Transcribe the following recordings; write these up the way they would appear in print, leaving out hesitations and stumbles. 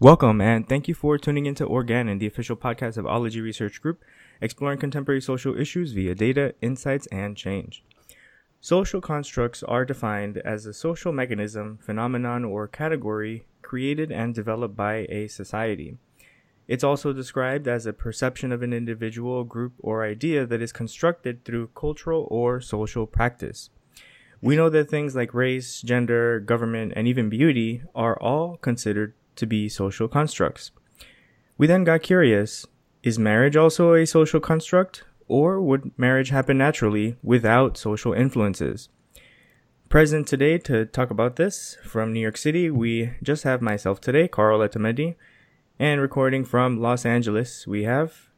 Welcome, and thank you for tuning into Organon, the official podcast of Ology Research Group, exploring contemporary social issues via data, insights, and change. Social constructs are defined as a social mechanism, phenomenon, or category created and developed by a society. It's also described as a perception of an individual, group, or idea that is constructed through cultural or social practice. We know that things like race, gender, government, and even beauty are all considered to be social constructs. We then got curious, is marriage also a social construct, or would marriage happen naturally without social influences? Present today to talk about this from New York City, we just have myself today, Carl Etemendi, and recording from Los Angeles, we have...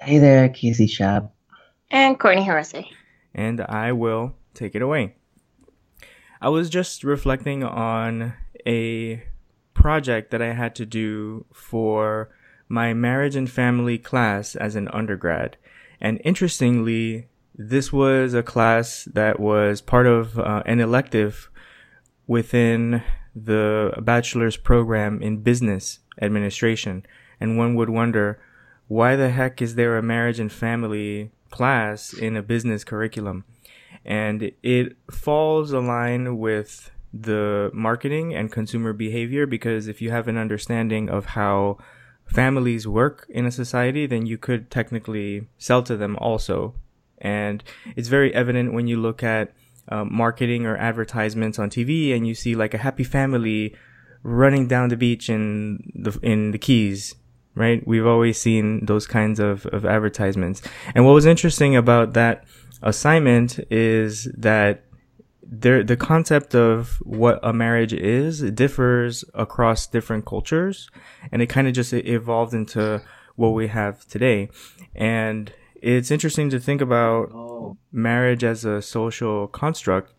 Hey there, Casey Shab. And Courtney Hirose. And I will take it away. I was just reflecting on a project that I had to do for my marriage and family class as an undergrad. And interestingly, this was a class that was part of an elective within the bachelor's program in business administration. And one would wonder, why the heck is there a marriage and family class in a business curriculum? And it falls in line with the marketing and consumer behavior, because if you have an understanding of how families work in a society, then you could technically sell to them also. And it's very evident when you look at marketing or advertisements on TV and you see like a happy family running down the beach in the Keys, right? We've always seen those kinds of advertisements. And what was interesting about that assignment is that the concept of what a marriage is differs across different cultures, and it kind of just evolved into what we have today. And it's interesting to think about marriage as a social construct,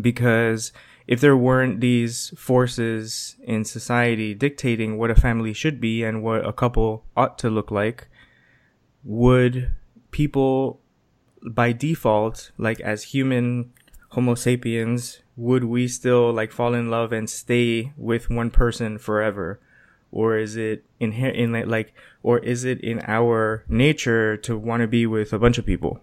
because if there weren't these forces in society dictating what a family should be and what a couple ought to look like, would people by default, like as human Homo sapiens, would we still like fall in love and stay with one person forever? Or is it inherent in like, or is it in our nature to want to be with a bunch of people?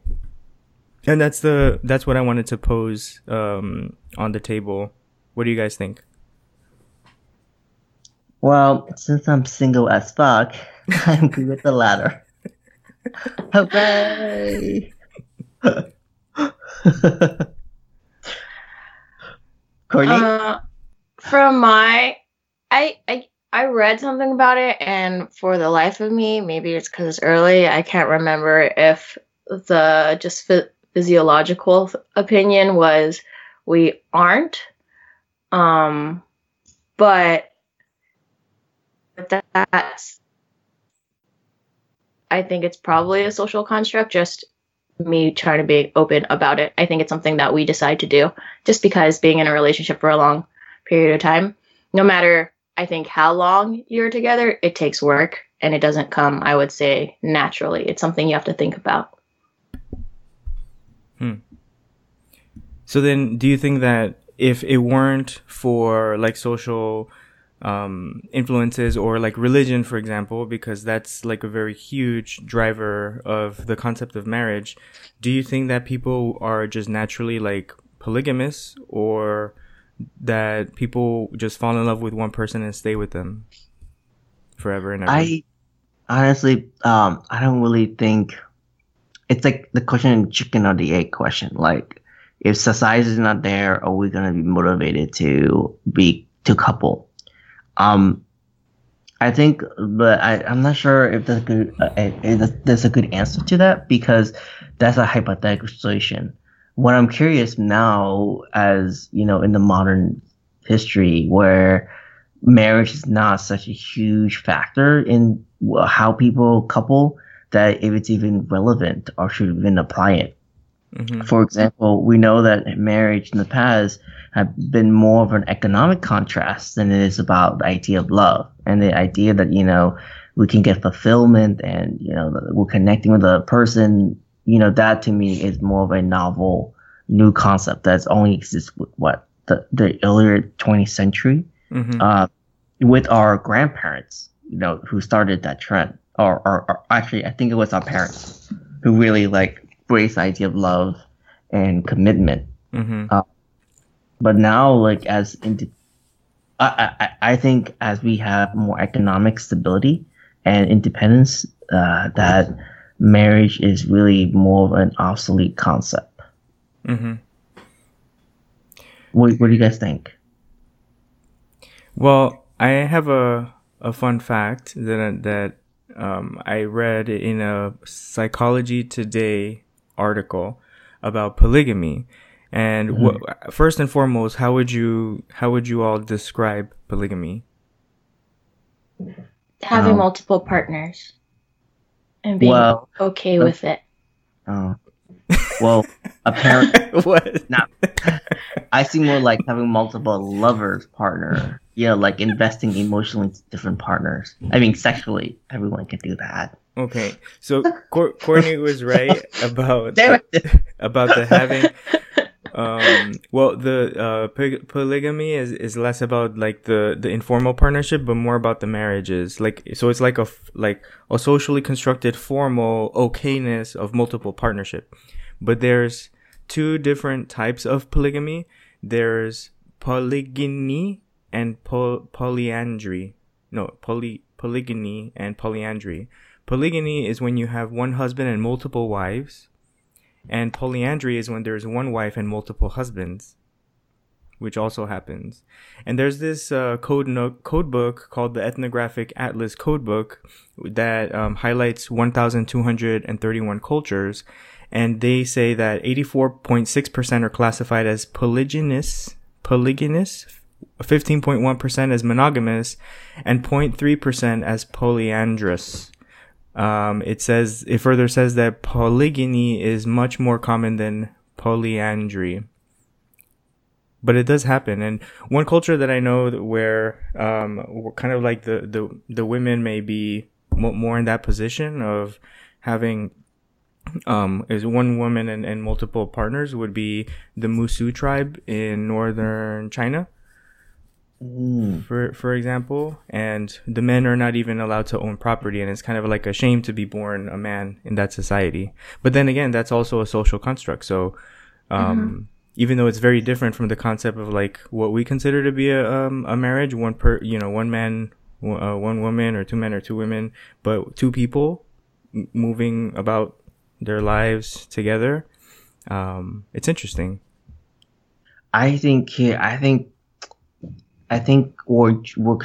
And that's what I wanted to pose on the table. What do you guys think? Well, since I'm single as fuck, I agree with the latter. Hooray! Courtney? I read something about it, and for the life of me, maybe it's because it's early, I can't remember if the just physiological opinion was we aren't. But that's, I think it's probably a social construct, just me trying to be open about it. I think it's something that we decide to do just because being in a relationship for a long period of time, no matter, I think, how long you're together, it takes work and it doesn't come, I would say, naturally. It's something you have to think about. So then do you think that if it weren't for like social influences or like religion, for example, because that's like a very huge driver of the concept of marriage, do you think that people are just naturally like polygamous, or that people just fall in love with one person and stay with them forever and ever? I honestly, I don't really think it's like the question, chicken or the egg question. Like, if society is not there, are we gonna be motivated to couple? I think, but I'm not sure if there's a good answer to that, because that's a hypothetical solution. What I'm curious now, as you know, in the modern history where marriage is not such a huge factor in how people couple, that if it's even relevant or should even apply it. Mm-hmm. For example, we know that marriage in the past have been more of an economic contrast than it is about the idea of love and the idea that, you know, we can get fulfillment and, you know, we're connecting with a person. You know, that to me is more of a novel, new concept that's only exists with the earlier 20th century. Mm-hmm. with our grandparents, you know, who started that trend, or actually, I think it was our parents who really like embraced the idea of love and commitment. Mm-hmm. But now, like as I think as we have more economic stability and independence, that marriage is really more of an obsolete concept. Mm-hmm. What do you guys think? Well, I have a fun fact that I read in a Psychology Today article about polygamy. And mm-hmm. First and foremost, how would you all describe polygamy? Having multiple partners and being okay with it. Well, apparently, what? Nah, I see more like having multiple lovers, partner. Yeah, like investing emotionally in different partners. I mean, sexually, everyone can do that. Okay, so Courtney was right about the having. Polygamy is less about like the informal partnership, but more about the marriages. Like, so it's like a socially constructed formal okayness of multiple partnership. But there's two different types of polygamy. There's polygyny and polyandry. No, polygyny and polyandry. Polygyny is when you have one husband and multiple wives. And polyandry is when there's one wife and multiple husbands, which also happens. And there's this codebook called the Ethnographic Atlas Codebook that highlights 1,231 cultures. And they say that 84.6% are classified as polygynous, 15.1% as monogamous, and 0.3% as polyandrous. It further says that polygyny is much more common than polyandry, but it does happen. And one culture that I know where kind of like the women may be more in that position of having is one woman and multiple partners would be the Mosuo tribe in northern China. Ooh. For example, and the men are not even allowed to own property, and it's kind of like a shame to be born a man in that society. But then again, that's also a social construct. So, mm-hmm. even though it's very different from the concept of like what we consider to be a marriage, one man, one woman, or two men or two women, but two people moving about their lives together. It's interesting. I think we're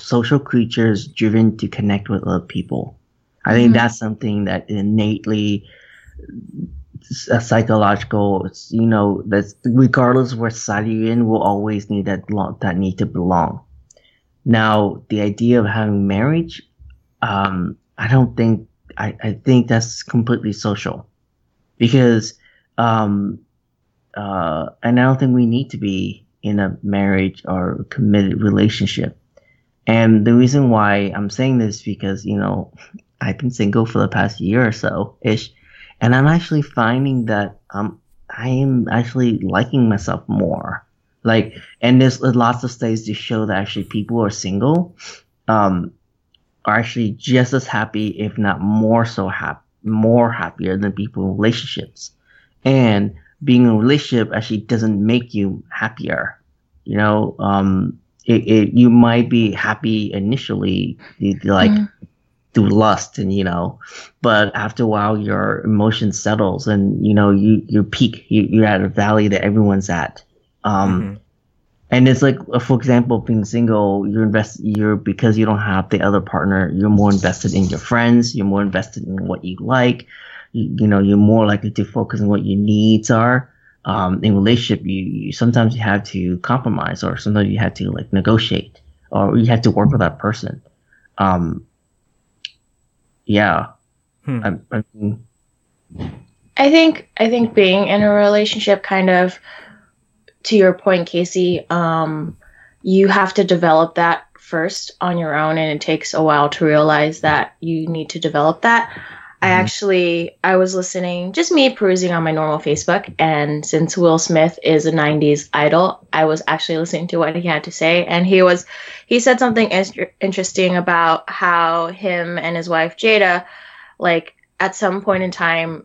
social creatures driven to connect with other people. I think mm-hmm. that's something that innately a psychological, you know, that's regardless of what society you're in, we'll always need that need to belong. Now, the idea of having marriage, I think that's completely social because, and I don't think we need to be in a marriage or committed relationship. And the reason why I'm saying this is because, you know, I've been single for the past year or so-ish, and I'm actually finding that I am actually liking myself more. Like, and there's lots of studies to show that actually people who are single are actually just as happy, if not more happier than people in relationships. And being in a relationship actually doesn't make you happier. You know, you might be happy initially, like through lust and, you know, but after a while your emotion settles and, you know, you peak, you're at a valley that everyone's at. Mm-hmm. And it's like, for example, being single, because you don't have the other partner, you're more invested in your friends, you're more invested in what you like. You know, you're more likely to focus on what your needs are. In relationship, you sometimes you have to compromise, or sometimes you have to like negotiate, or you have to work with that person. I think being in a relationship, kind of to your point, Casey, you have to develop that first on your own, and it takes a while to realize that you need to develop that. I was listening, just me perusing on my normal Facebook, and since Will Smith is a 90s idol, I was actually listening to what he had to say, and he said something interesting about how him and his wife Jada, like, at some point in time,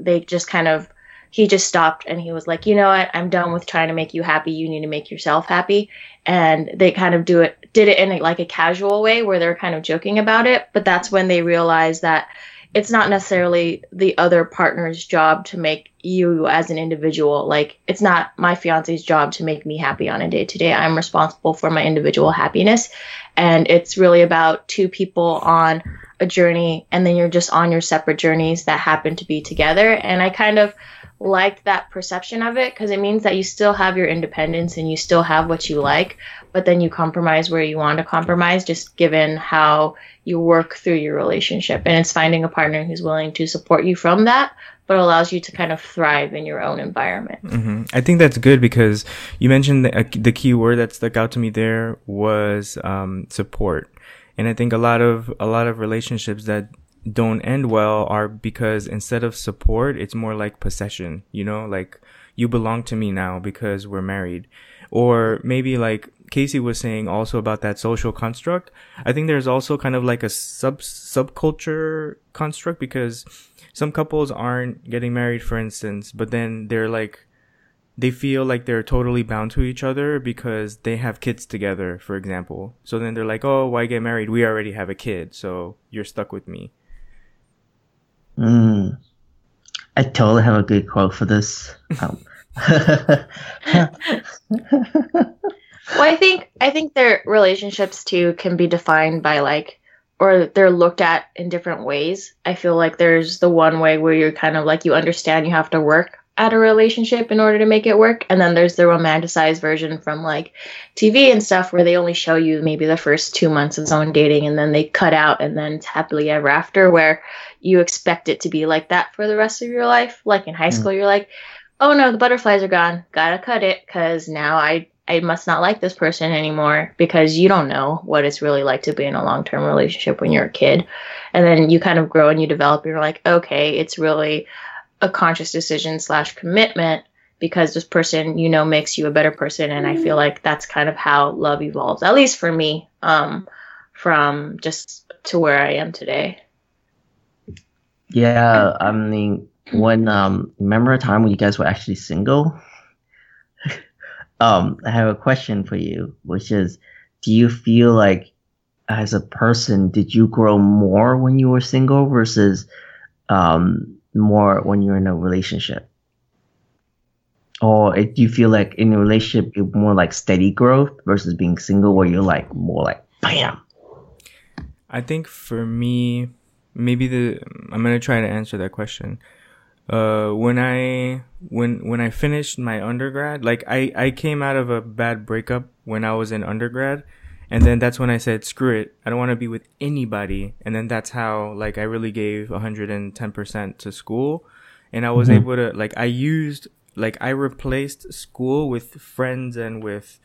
he just stopped and he was like, you know what, I'm done with trying to make you happy. You need to make yourself happy. And they kind of did it in a casual way where they're kind of joking about it. But that's when they realized that it's not necessarily the other partner's job to make you as an individual. Like, it's not my fiance's job to make me happy on a day to day. I'm responsible for my individual happiness. And it's really about two people on a journey, and then you're just on your separate journeys that happen to be together. And I kind of liked that perception of it, because it means that you still have your independence and you still have what you like, but then you compromise where you want to compromise, just given how you work through your relationship. And it's finding a partner who's willing to support you from that, but allows you to kind of thrive in your own environment. Mm-hmm. I think that's good, because you mentioned the key word that stuck out to me there was support. And I think a lot of relationships that don't end well are because instead of support, it's more like possession, you know, like, you belong to me now because we're married. Or maybe, like Casey was saying also about that social construct, I think there's also kind of like a subculture construct, because some couples aren't getting married, for instance, but then they're like, they feel like they're totally bound to each other because they have kids together, for example. So then they're like, oh, why get married? We already have a kid, so you're stuck with me. I totally have a good quote for this. Well, I think their relationships too can be defined by, like, or they're looked at in different ways. I feel like there's the one way where you're kind of like, you understand you have to work at a relationship in order to make it work. And then there's the romanticized version from like TV and stuff, where they only show you maybe the first 2 months of someone dating, and then they cut out, and then it's happily ever after, where you expect it to be like that for the rest of your life. Like in high school, you're like, oh no, the butterflies are gone. Gotta cut it, because now I must not like this person anymore, because you don't know what it's really like to be in a long-term relationship when you're a kid. And then you kind of grow and you develop, and you're like, okay, it's really a conscious decision / commitment, because this person, you know, makes you a better person. And I feel like that's kind of how love evolves, at least for me, from just to where I am today. Yeah. I mean, when, remember a time when you guys were actually single? I have a question for you, which is, do you feel like as a person, did you grow more when you were single versus, more when you're in a relationship? Or if you feel like in a relationship you're more like steady growth versus being single, where you're like more like bam? I think for me, maybe I'm gonna try to answer that question. When I finished my undergrad, like I came out of a bad breakup when I was in undergrad, and then that's when I said, screw it, I don't want to be with anybody. And then that's how, like, I really gave 110% to school. And I was able to, like, I replaced school with friends and with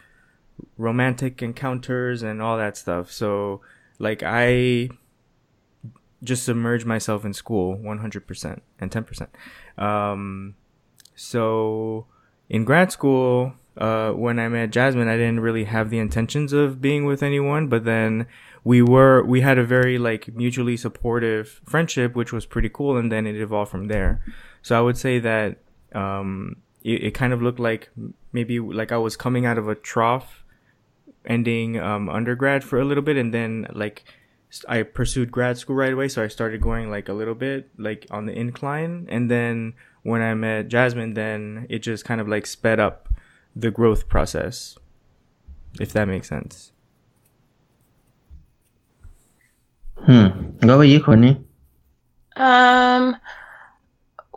romantic encounters and all that stuff. So, like, I just submerged myself in school 100% and 10%. So in grad school, when I met Jasmine, I didn't really have the intentions of being with anyone, but then we had a very, like, mutually supportive friendship, which was pretty cool, and then it evolved from there. So I would say that it kind of looked like maybe like I was coming out of a trough, ending undergrad for a little bit, and then, like, I pursued grad school right away, so I started going, like, a little bit, like, on the incline, and then when I met Jasmine, then it just kind of, like, sped up the growth process, if that makes sense. What about you, Courtney? When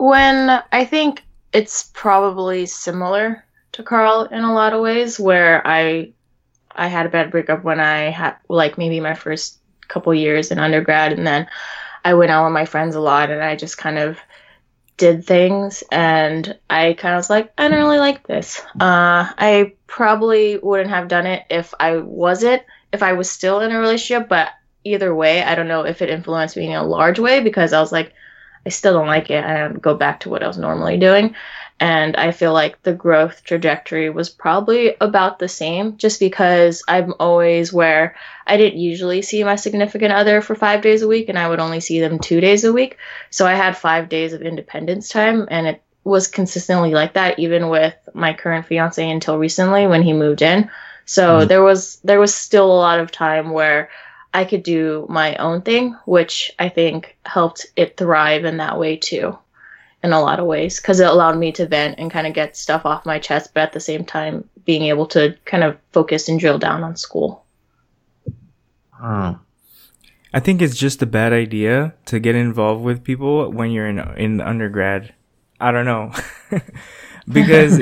I think it's probably similar to Carl in a lot of ways, where I had a bad breakup when I had, like, maybe my first couple years in undergrad, and then I went out with my friends a lot, and I just kind of did things, and I kind of was like, I don't really like this. I probably wouldn't have done it if I was still in a relationship, but either way, I don't know if it influenced me in a large way, because I was like, I still don't like it. I go back to what I was normally doing. And I feel like the growth trajectory was probably about the same, just because I'm always where I didn't usually see my significant other for 5 days a week, and I would only see them 2 days a week. So I had 5 days of independence time, and it was consistently like that, even with my current fiancé until recently when he moved in. So there was still a lot of time where I could do my own thing, which I think helped it thrive in that way too, in a lot of ways, because it allowed me to vent and kind of get stuff off my chest, but at the same time being able to kind of focus and drill down on school. I think it's just a bad idea to get involved with people when you're in undergrad. I don't know. Because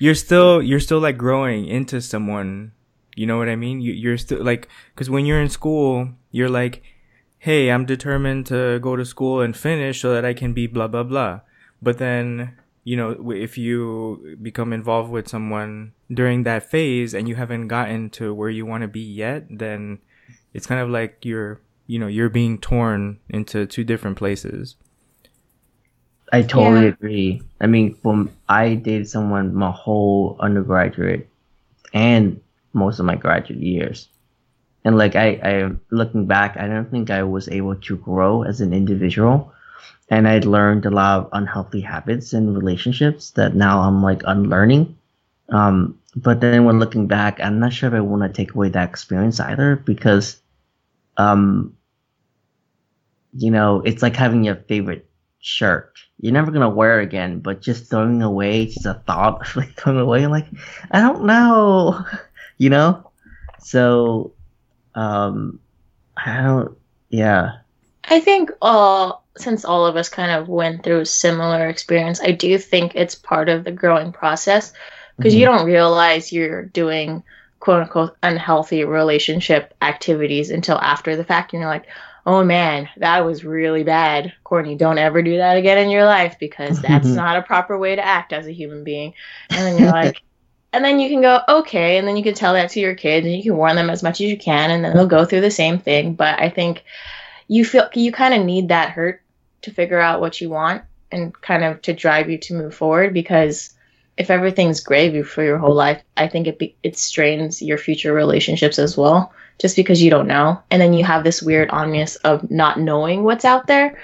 you're still like growing into someone, you know what I mean? You're still like, because when you're in school, you're like, hey, I'm determined to go to school and finish so that I can be blah blah blah. But then, you know, if you become involved with someone during that phase and you haven't gotten to where you want to be yet, then it's kind of like you're being torn into two different places. I totally agree. I mean, I dated someone my whole undergraduate and most of my graduate years. And like, I looking back, I don't think I was able to grow as an individual. And I'd learned a lot of unhealthy habits and relationships that now I'm like unlearning. But then when looking back, I'm not sure if I want to take away that experience either, because, you know, it's like having your favorite shirt. You're never going to wear it again, but just throwing away, just a thought of like throwing away, like, I don't know, you know? So, I think since all of us kind of went through similar experience, I do think it's part of the growing process, because you don't realize you're doing quote unquote unhealthy relationship activities until after the fact. And you're like, oh man, that was really bad. Courtney, don't ever do that again in your life, because that's not a proper way to act as a human being. And then you're like, and then you can go, okay, and then you can tell that to your kids, and you can warn them as much as you can, and then they'll go through the same thing. But I think you kind of need that hurt to figure out what you want and kind of to drive you to move forward, because if everything's gravy for your whole life, I think it strains your future relationships as well, just because you don't know. And then you have this weird ominous of not knowing what's out there,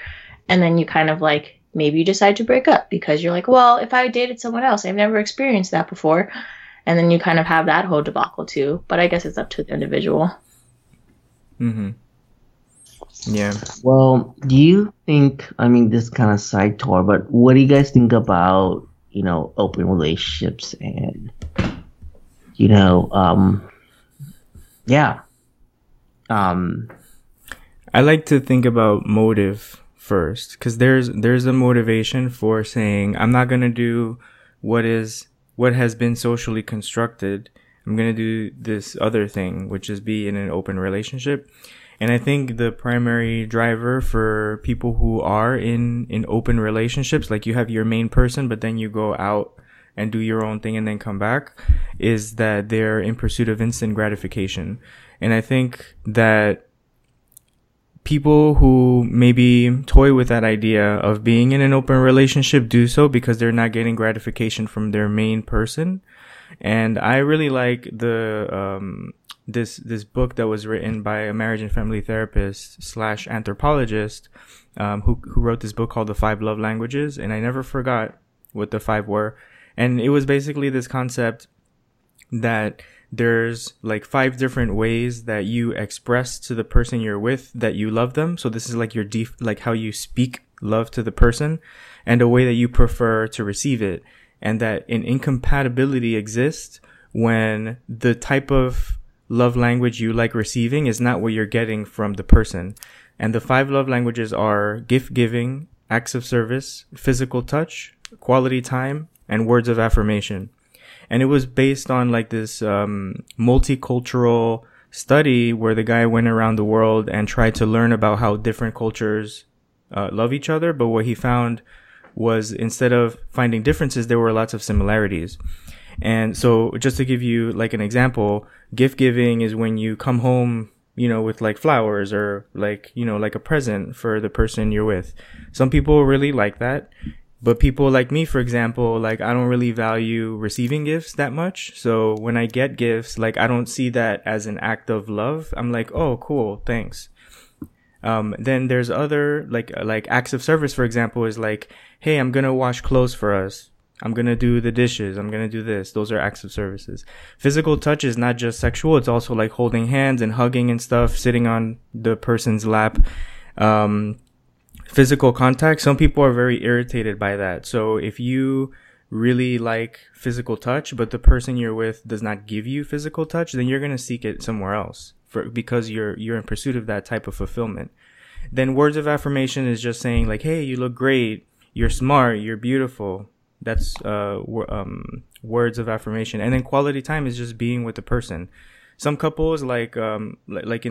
and then you kind of like, maybe you decide to break up because you're like, well, if I dated someone else, I've never experienced that before. And then you kind of have that whole debacle too. But I guess it's up to the individual. Mm-hmm. Yeah. Well, do you think, I mean, this kind of side tour, but what do you guys think about, you know, open relationships and, you know, I like to think about motive first, because there's a motivation for saying, I'm not going to do what has been socially constructed. I'm going to do this other thing, which is be in an open relationship. And I think the primary driver for people who are in open relationships, like you have your main person, but then you go out and do your own thing and then come back, is that they're in pursuit of instant gratification. And I think that people who maybe toy with that idea of being in an open relationship do so because they're not getting gratification from their main person. And I really like the this book that was written by a marriage and family therapist / anthropologist who wrote this book called The Five Love Languages. And I never forgot what the five were. And it was basically this concept that there's like five different ways that you express to the person you're with that you love them. So this is like your like how you speak love to the person, and a way that you prefer to receive it. And that an incompatibility exists when the type of love language you like receiving is not what you're getting from the person. And the five love languages are gift giving, acts of service, physical touch, quality time, and words of affirmation. And it was based on like this multicultural study where the guy went around the world and tried to learn about how different cultures love each other. But what he found was, instead of finding differences, there were lots of similarities. And so just to give you like an example, gift giving is when you come home, with like flowers or like, like a present for the person you're with. Some people really like that. But people like me, for example, like I don't really value receiving gifts that much. So when I get gifts, like I don't see that as an act of love. I'm like, oh, cool, thanks. Then there's other like acts of service, for example, is like, hey, I'm going to wash clothes for us. I'm going to do the dishes. I'm going to do this. Those are acts of services. Physical touch is not just sexual. It's also like holding hands and hugging and stuff, sitting on the person's lap. Physical contact. Some people are very irritated by that. So if you really like physical touch, but the person you're with does not give you physical touch, then you're going to seek it somewhere else because you're in pursuit of that type of fulfillment. Then words of affirmation is just saying like, hey, you look great. You're smart. You're beautiful. That's words of affirmation. And then quality time is just being with the person. Some couples, like in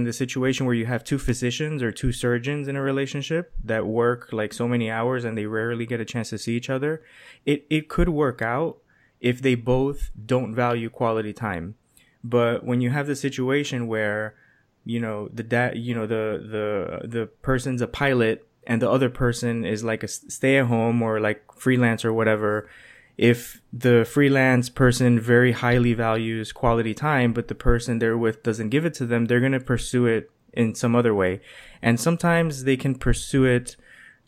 the situation where you have two physicians or two surgeons in a relationship that work like so many hours and they rarely get a chance to see each other, it could work out if they both don't value quality time. But when you have the situation where, the person's a pilot and the other person is like a stay-at-home or like freelance or whatever. If the freelance person very highly values quality time, but the person they're with doesn't give it to them, they're going to pursue it in some other way. And sometimes they can pursue it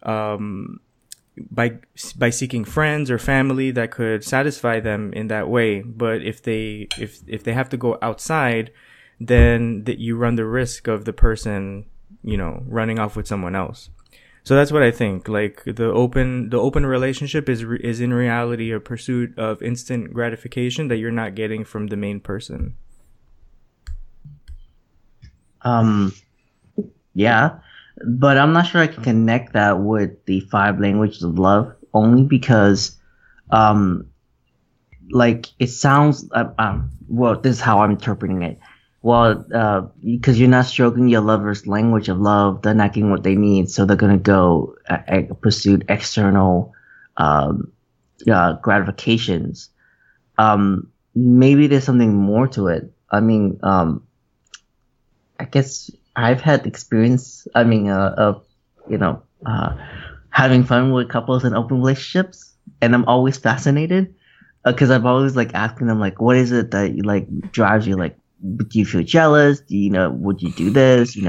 by seeking friends or family that could satisfy them in that way. But if they have to go outside, then that you run the risk of the person, running off with someone else. So that's what I think. Like the open relationship is in reality a pursuit of instant gratification that you're not getting from the main person. Yeah, but I'm not sure I can connect that with the five languages of love, only because, it sounds. Well, this is how I'm interpreting it. Well, because you're not stroking your lover's language of love, they're not getting what they need, so they're going to go pursue external gratifications. Maybe there's something more to it. I mean, I guess I've had experience, having fun with couples in open relationships, and I'm always fascinated because I've always, asking them, what is it that, drives you, do you feel jealous? Do you know, would you do this? And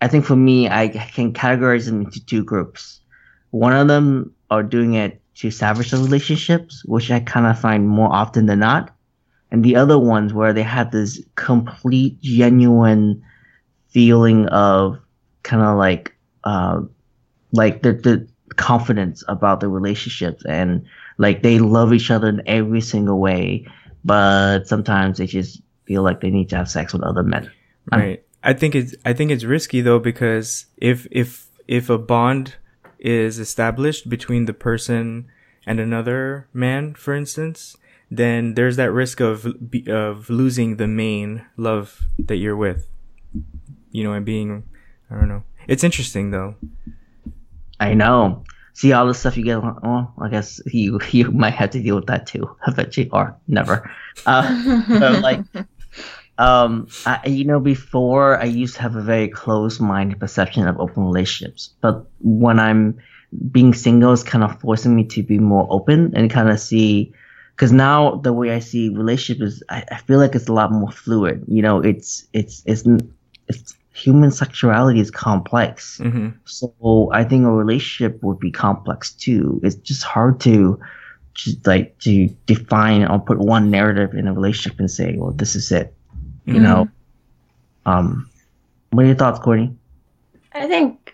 I think for me, I can categorize them into two groups. One of them are doing it to salvage their relationships, which I kind of find more often than not. And the other ones where they have this complete, genuine feeling of kind of the confidence about the relationships and they love each other in every single way. But sometimes they just feel like they need to have sex with other men. Right. I think it's risky though, because if a bond is established between the person and another man, for instance, then there's that risk of losing the main love that you're with. And being, I don't know. It's interesting though. I know. See all the stuff you get. Well, I guess you might have to deal with that too. I bet you are never. Before I used to have a very closed-minded perception of open relationships, but when I'm being single, it's kind of forcing me to be more open and kind of see. Because now the way I see relationships is, I feel like it's a lot more fluid. It's human sexuality is complex. Mm-hmm. So I think a relationship would be complex too. It's just hard to to define or put one narrative in a relationship and say, well, this is it. Mm-hmm. What are your thoughts, Courtney? I think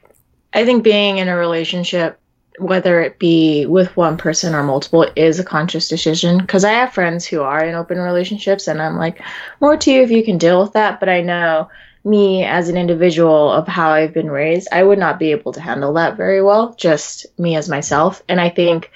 being in a relationship, whether it be with one person or multiple, is a conscious decision. Because I have friends who are in open relationships and I'm like, more to you if you can deal with that. But I know me as an individual of how I've been raised, I would not be able to handle that very well, just me as myself. And I think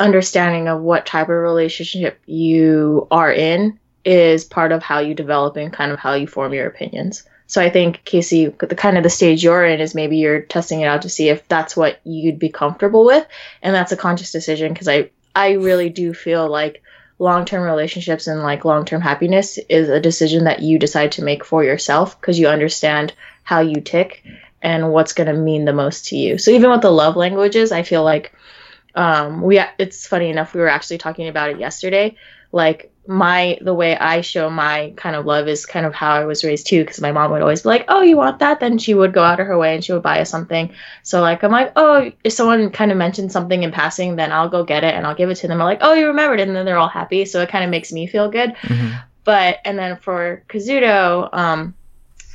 understanding of what type of relationship you are in is part of how you develop and kind of how you form your opinions. So I think, Casey, the kind of the stage you're in is maybe you're testing it out to see if that's what you'd be comfortable with. And that's a conscious decision, because I really do feel like long-term relationships and like long-term happiness is a decision that you decide to make for yourself because you understand how you tick and what's going to mean the most to you. So even with the love languages, I feel like it's funny enough, we were actually talking about it yesterday. Like the way I show my kind of love is kind of how I was raised too, because my mom would always be like, oh, you want that? Then she would go out of her way and she would buy us something. So like, I'm like, oh, if someone kind of mentioned something in passing, then I'll go get it and I'll give it to them. I'm like, oh, you remembered. And then they're all happy. So it kind of makes me feel good. Mm-hmm. But, and then for Kazuto,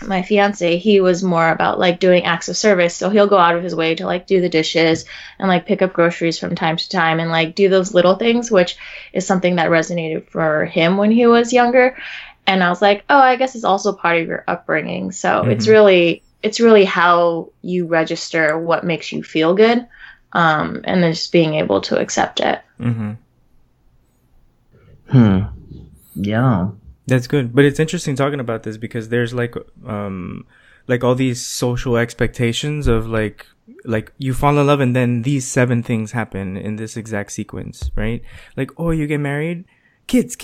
my fiance, he was more about like doing acts of service. So he'll go out of his way to like do the dishes and like pick up groceries from time to time and like do those little things, which is something that resonated for him when he was younger. And I was like, oh, I guess it's also part of your upbringing. So mm-hmm. it's really how you register what makes you feel good. And then just being able to accept it. Mm-hmm. Yeah. That's good. But it's interesting talking about this because there's like all these social expectations of like you fall in love and then these 7 things happen in this exact sequence, right? Like, oh, you get married, kids,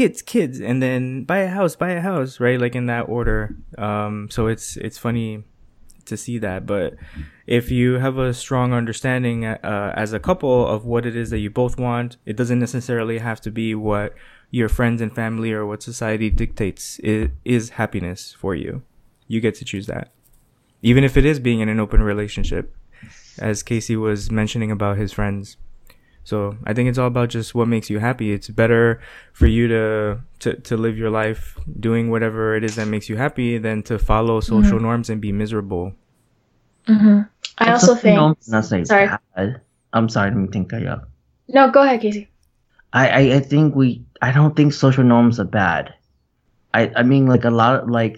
and then buy a house, right? Like in that order. So it's funny to see that. But if you have a strong understanding as a couple of what it is that you both want, it doesn't necessarily have to be what your friends and family or what society dictates is happiness for you. You get to choose that. Even if it is being in an open relationship, as Casey was mentioning about his friends. So I think it's all about just what makes you happy. It's better for you to live your life doing whatever it is that makes you happy than to follow social mm-hmm. norms and be miserable. Mm-hmm. I also think... Sorry. Bad. I'm sorry, let me think that up. No, go ahead, Casey. I think I don't think social norms are bad. I mean, like a lot of like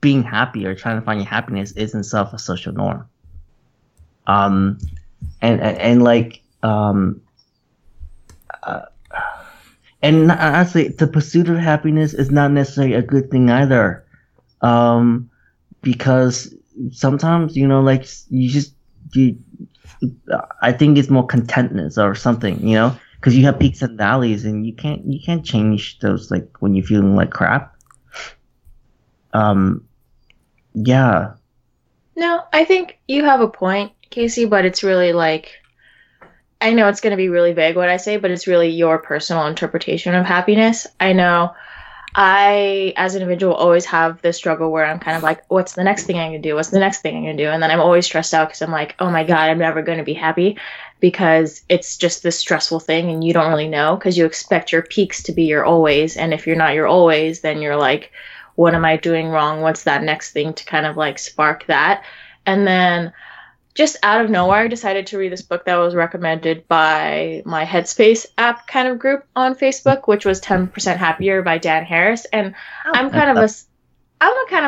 being happy or trying to find your happiness is itself a social norm. And honestly, the pursuit of happiness is not necessarily a good thing either. Because sometimes, you know, like I think it's more contentness or something, you know? Because you have peaks and valleys, and you can't change those. Like when you're feeling like crap. Yeah. No, I think you have a point, Casey. But it's really like, I know it's going to be really vague what I say, but it's really your personal interpretation of happiness. I know I, as an individual, always have this struggle where I'm kind of like, what's the next thing I'm going to do? What's the next thing I'm going to do? And then I'm always stressed out because I'm like, oh my God, I'm never going to be happy. Because it's just this stressful thing and you don't really know because you expect your peaks to be your always. And if you're not your always, then you're like, what am I doing wrong? What's that next thing to kind of like spark that? And then just out of nowhere, I decided to read this book that was recommended by my Headspace app kind of group on Facebook, which was 10% Happier by Dan Harris. And I'm a kind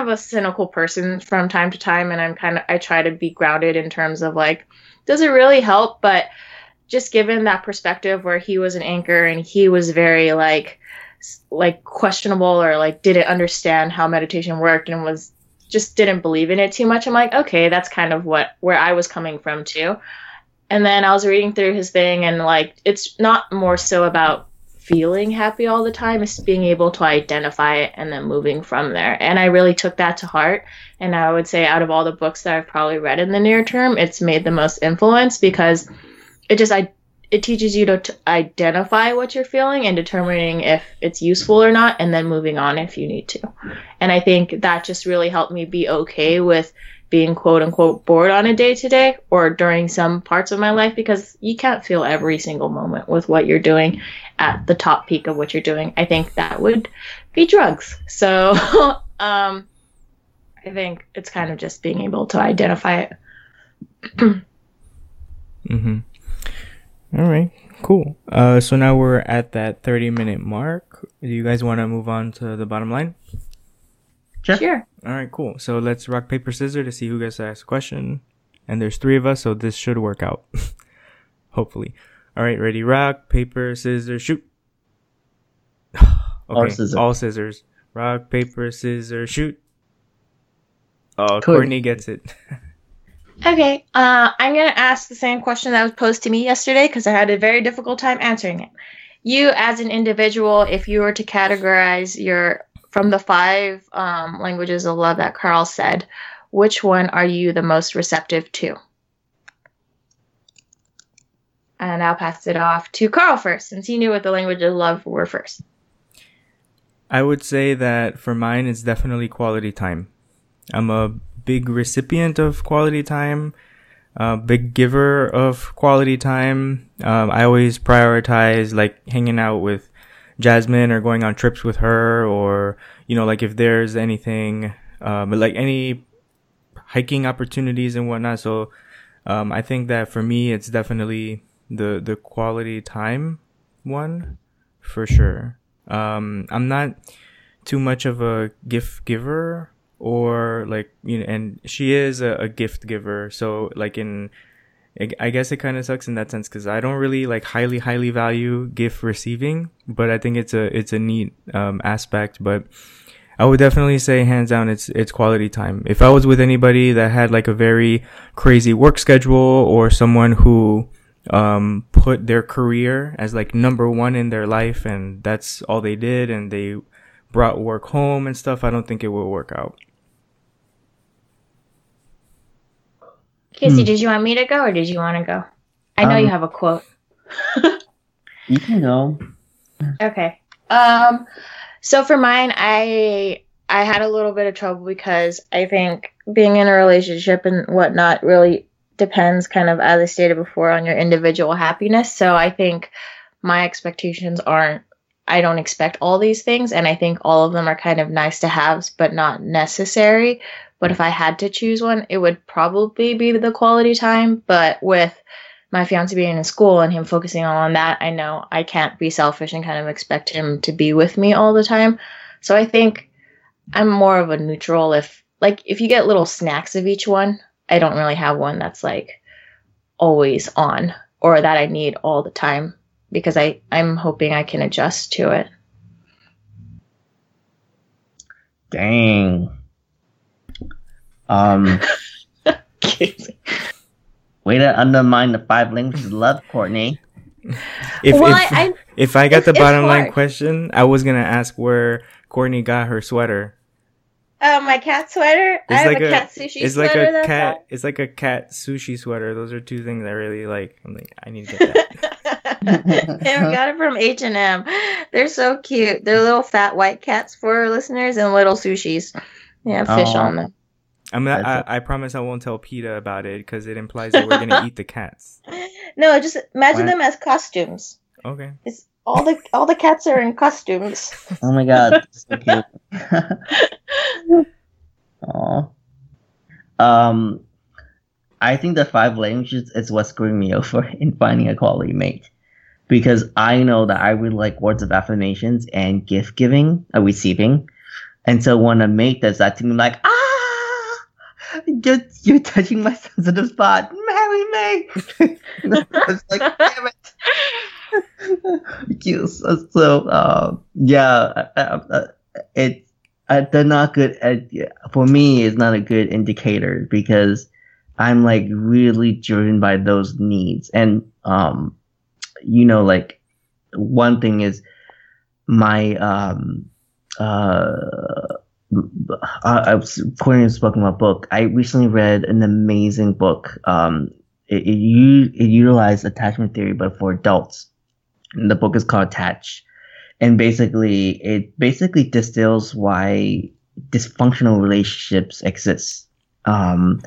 of a cynical person from time to time. And I try to be grounded in terms of like, does it really help? But just given that perspective where he was an anchor and he was very like questionable or like didn't understand how meditation worked and was just didn't believe in it too much. I'm like, okay, that's kind of where I was coming from too. And then I was reading through his thing and like, it's not more so about feeling happy all the time. It's being able to identify it and then moving from there. And I really took that to heart. And I would say out of all the books that I've probably read in the near term, it's made the most influence because it teaches you to identify what you're feeling and determining if it's useful or not, and then moving on if you need to. And I think that just really helped me be okay with being quote unquote bored on a day to day or during some parts of my life, because you can't feel every single moment with what you're doing at the top peak of what you're doing. I think that would be drugs. So I think it's kind of just being able to identify it. Mm-hmm. All right, cool. So now we're at that 30-minute mark. Do you guys want to move on to the bottom line? Sure. All right, cool. So let's rock, paper, scissors to see who gets to ask a question. And there's 3 of us, so this should work out. Hopefully. All right, ready? Rock, paper, scissors, shoot. Okay, all scissors. Rock, paper, scissors, shoot. Oh, Courtney gets it. Okay, I'm going to ask the same question that was posed to me yesterday because I had a very difficult time answering it. you as an individual, if you were to categorize your from the five languages of love that Carl said, which one are you the most receptive to? And I'll pass it off to Carl first, since he knew what the languages of love were first. I would say that for mine, it's definitely quality time. I'm a big recipient of quality time, a big giver of quality time. I always prioritize like hanging out with Jasmine or going on trips with her, or, you know, like if there's anything, like any hiking opportunities and whatnot. So I think that for me, it's definitely the quality time one for sure. I'm not too much of a gift giver, or like, you know, and she is a gift giver. So like I guess it kind of sucks in that sense, because I don't really like highly value gift receiving, but I think it's a neat aspect. But I would definitely say hands down it's quality time. If I was with anybody that had like a very crazy work schedule, or someone who put their career as like number one in their life and that's all they did and they brought work home and stuff, I don't think it will work out. Casey, did you want me to go, or did you want to go? I know you have a quote. You can go. Okay. So for mine, I had a little bit of trouble, because I think being in a relationship and whatnot really depends, kind of as I stated before, on your individual happiness. So I think my expectations aren't, I don't expect all these things, and I think all of them are kind of nice to haves, but not necessary. But if I had to choose one, it would probably be the quality time. But with my fiance being in school and him focusing on that, I know I can't be selfish and kind of expect him to be with me all the time. So I think I'm more of a neutral. If you get little snacks of each one, I don't really have one that's like always on or that I need all the time, because I'm hoping I can adjust to it. Dang. Way to undermine the five languages of love, Courtney. If I got the bottom line question, I was going to ask where Courtney got her sweater. Oh, my cat sweater? I have a cat sushi sweater. It's like a cat sushi sweater. Those are two things I really like. I'm like, I need to get that. Yeah, we got it from H&M. They're so cute. They're little fat white cats for our listeners, and little sushis. They have fish on them. I promise I won't tell PETA about it, because it implies that we're going to eat the cats. No, just imagine them as costumes. Okay. It's all the cats are in costumes. Oh my god, so cute. Aw. I think the five languages is what's screwing me over in finding a quality mate, because I know that I really like words of affirmations and gift giving, or receiving, and so when a mate does that to me, I'm like, you're touching my sensitive spot. Marry me. I was like, damn it. They're not good. For me, it's not a good indicator, because I'm like really driven by those needs. And, like one thing is my, Courtney was talking about book. I recently read an amazing book. It utilized attachment theory, but for adults. And the book is called Attach. And it distills why dysfunctional relationships exist. I'm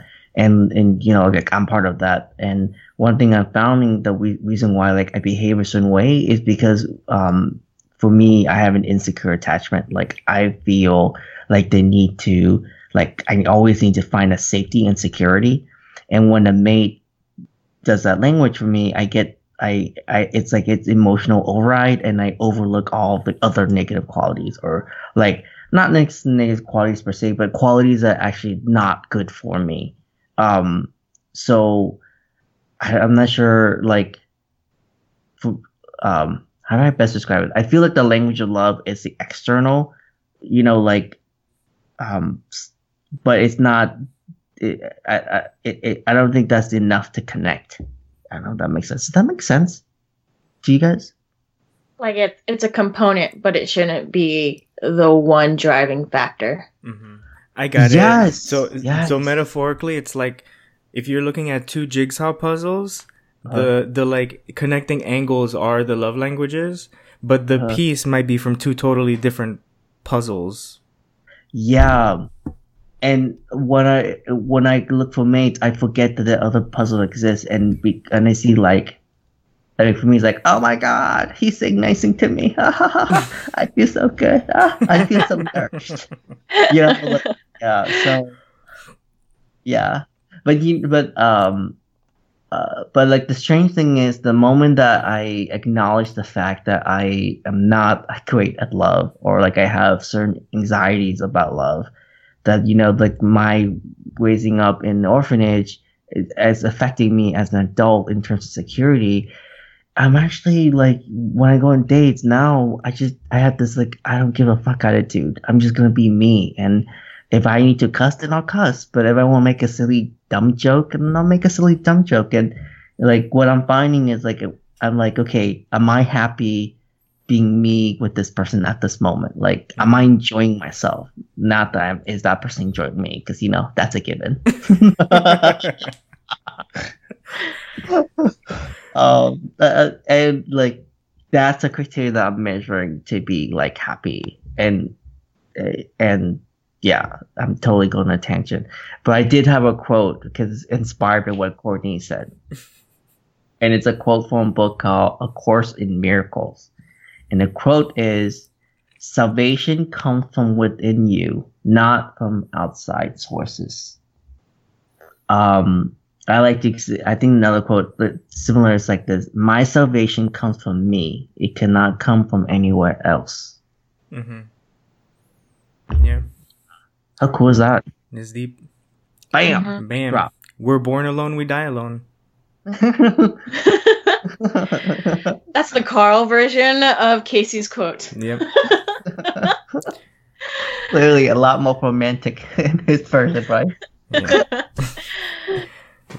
part of that. And one thing I found, the reason why I behave a certain way is because for me, I have an insecure attachment. I feel like they need to, I always need to find a safety and security. And when a mate does that language for me, it's emotional override, and I overlook all the other negative qualities, or not negative qualities per se, but qualities that are actually not good for me. So I'm not sure, how do I best describe it? I feel like the language of love is the external, but it's not. I don't think that's enough to connect. I don't know if that makes sense. Does that make sense to you guys? Like it's a component, but it shouldn't be the one driving factor. Mm-hmm. I got it. So metaphorically, it's like if you're looking at two jigsaw puzzles, the like connecting angles are the love languages, but the piece might be from two totally different puzzles. Yeah. And when I look for mates, I forget that the other puzzle exists, and I see like, I mean, for me, it's like, oh my God, he's saying nice thing to me. I feel so good. I feel so nourished. You know, like, yeah. So, yeah, but like the strange thing is, the moment that I acknowledge the fact that I am not great at love, or like I have certain anxieties about love, that you know, like my raising up in an orphanage is affecting me as an adult in terms of security. I'm actually like, when I go on dates now, I have this like, I don't give a fuck attitude. I'm just going to be me. And if I need to cuss, then I'll cuss. But if I want to make a silly, dumb joke, then I'll make a silly, dumb joke. And like, what I'm finding is like, I'm like, okay, am I happy being me with this person at this moment? Like, am I enjoying myself? Not that is that person enjoying me? Because, you know, that's a given. And like that's a criteria that I'm measuring to be like happy, and yeah, I'm totally going on a tangent, but I did have a quote because it's inspired by what Courtney said, and it's a quote from a book called A Course in Miracles, and the quote is, "Salvation comes from within you, not from outside sources." I like to, I think another quote but similar is like this: "My salvation comes from me. It cannot come from anywhere else." Mm-hmm. Yeah. How cool is that? It's deep. Bam. Mm-hmm. Bam. Drop. We're born alone. We die alone. That's the Carl version of Casey's quote. Yep. Clearly a lot more romantic in his first advice. Yeah.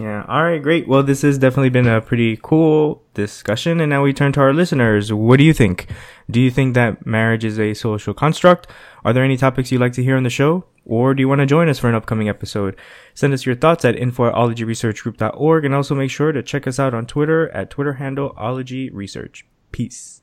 Yeah. All right. Great. Well, this has definitely been a pretty cool discussion. And now we turn to our listeners. What do you think? Do you think that marriage is a social construct? Are there any topics you'd like to hear on the show? Or do you want to join us for an upcoming episode? Send us your thoughts at info@ologyresearchgroup.org. And also make sure to check us out on Twitter at Twitter handle ologyresearch. Peace.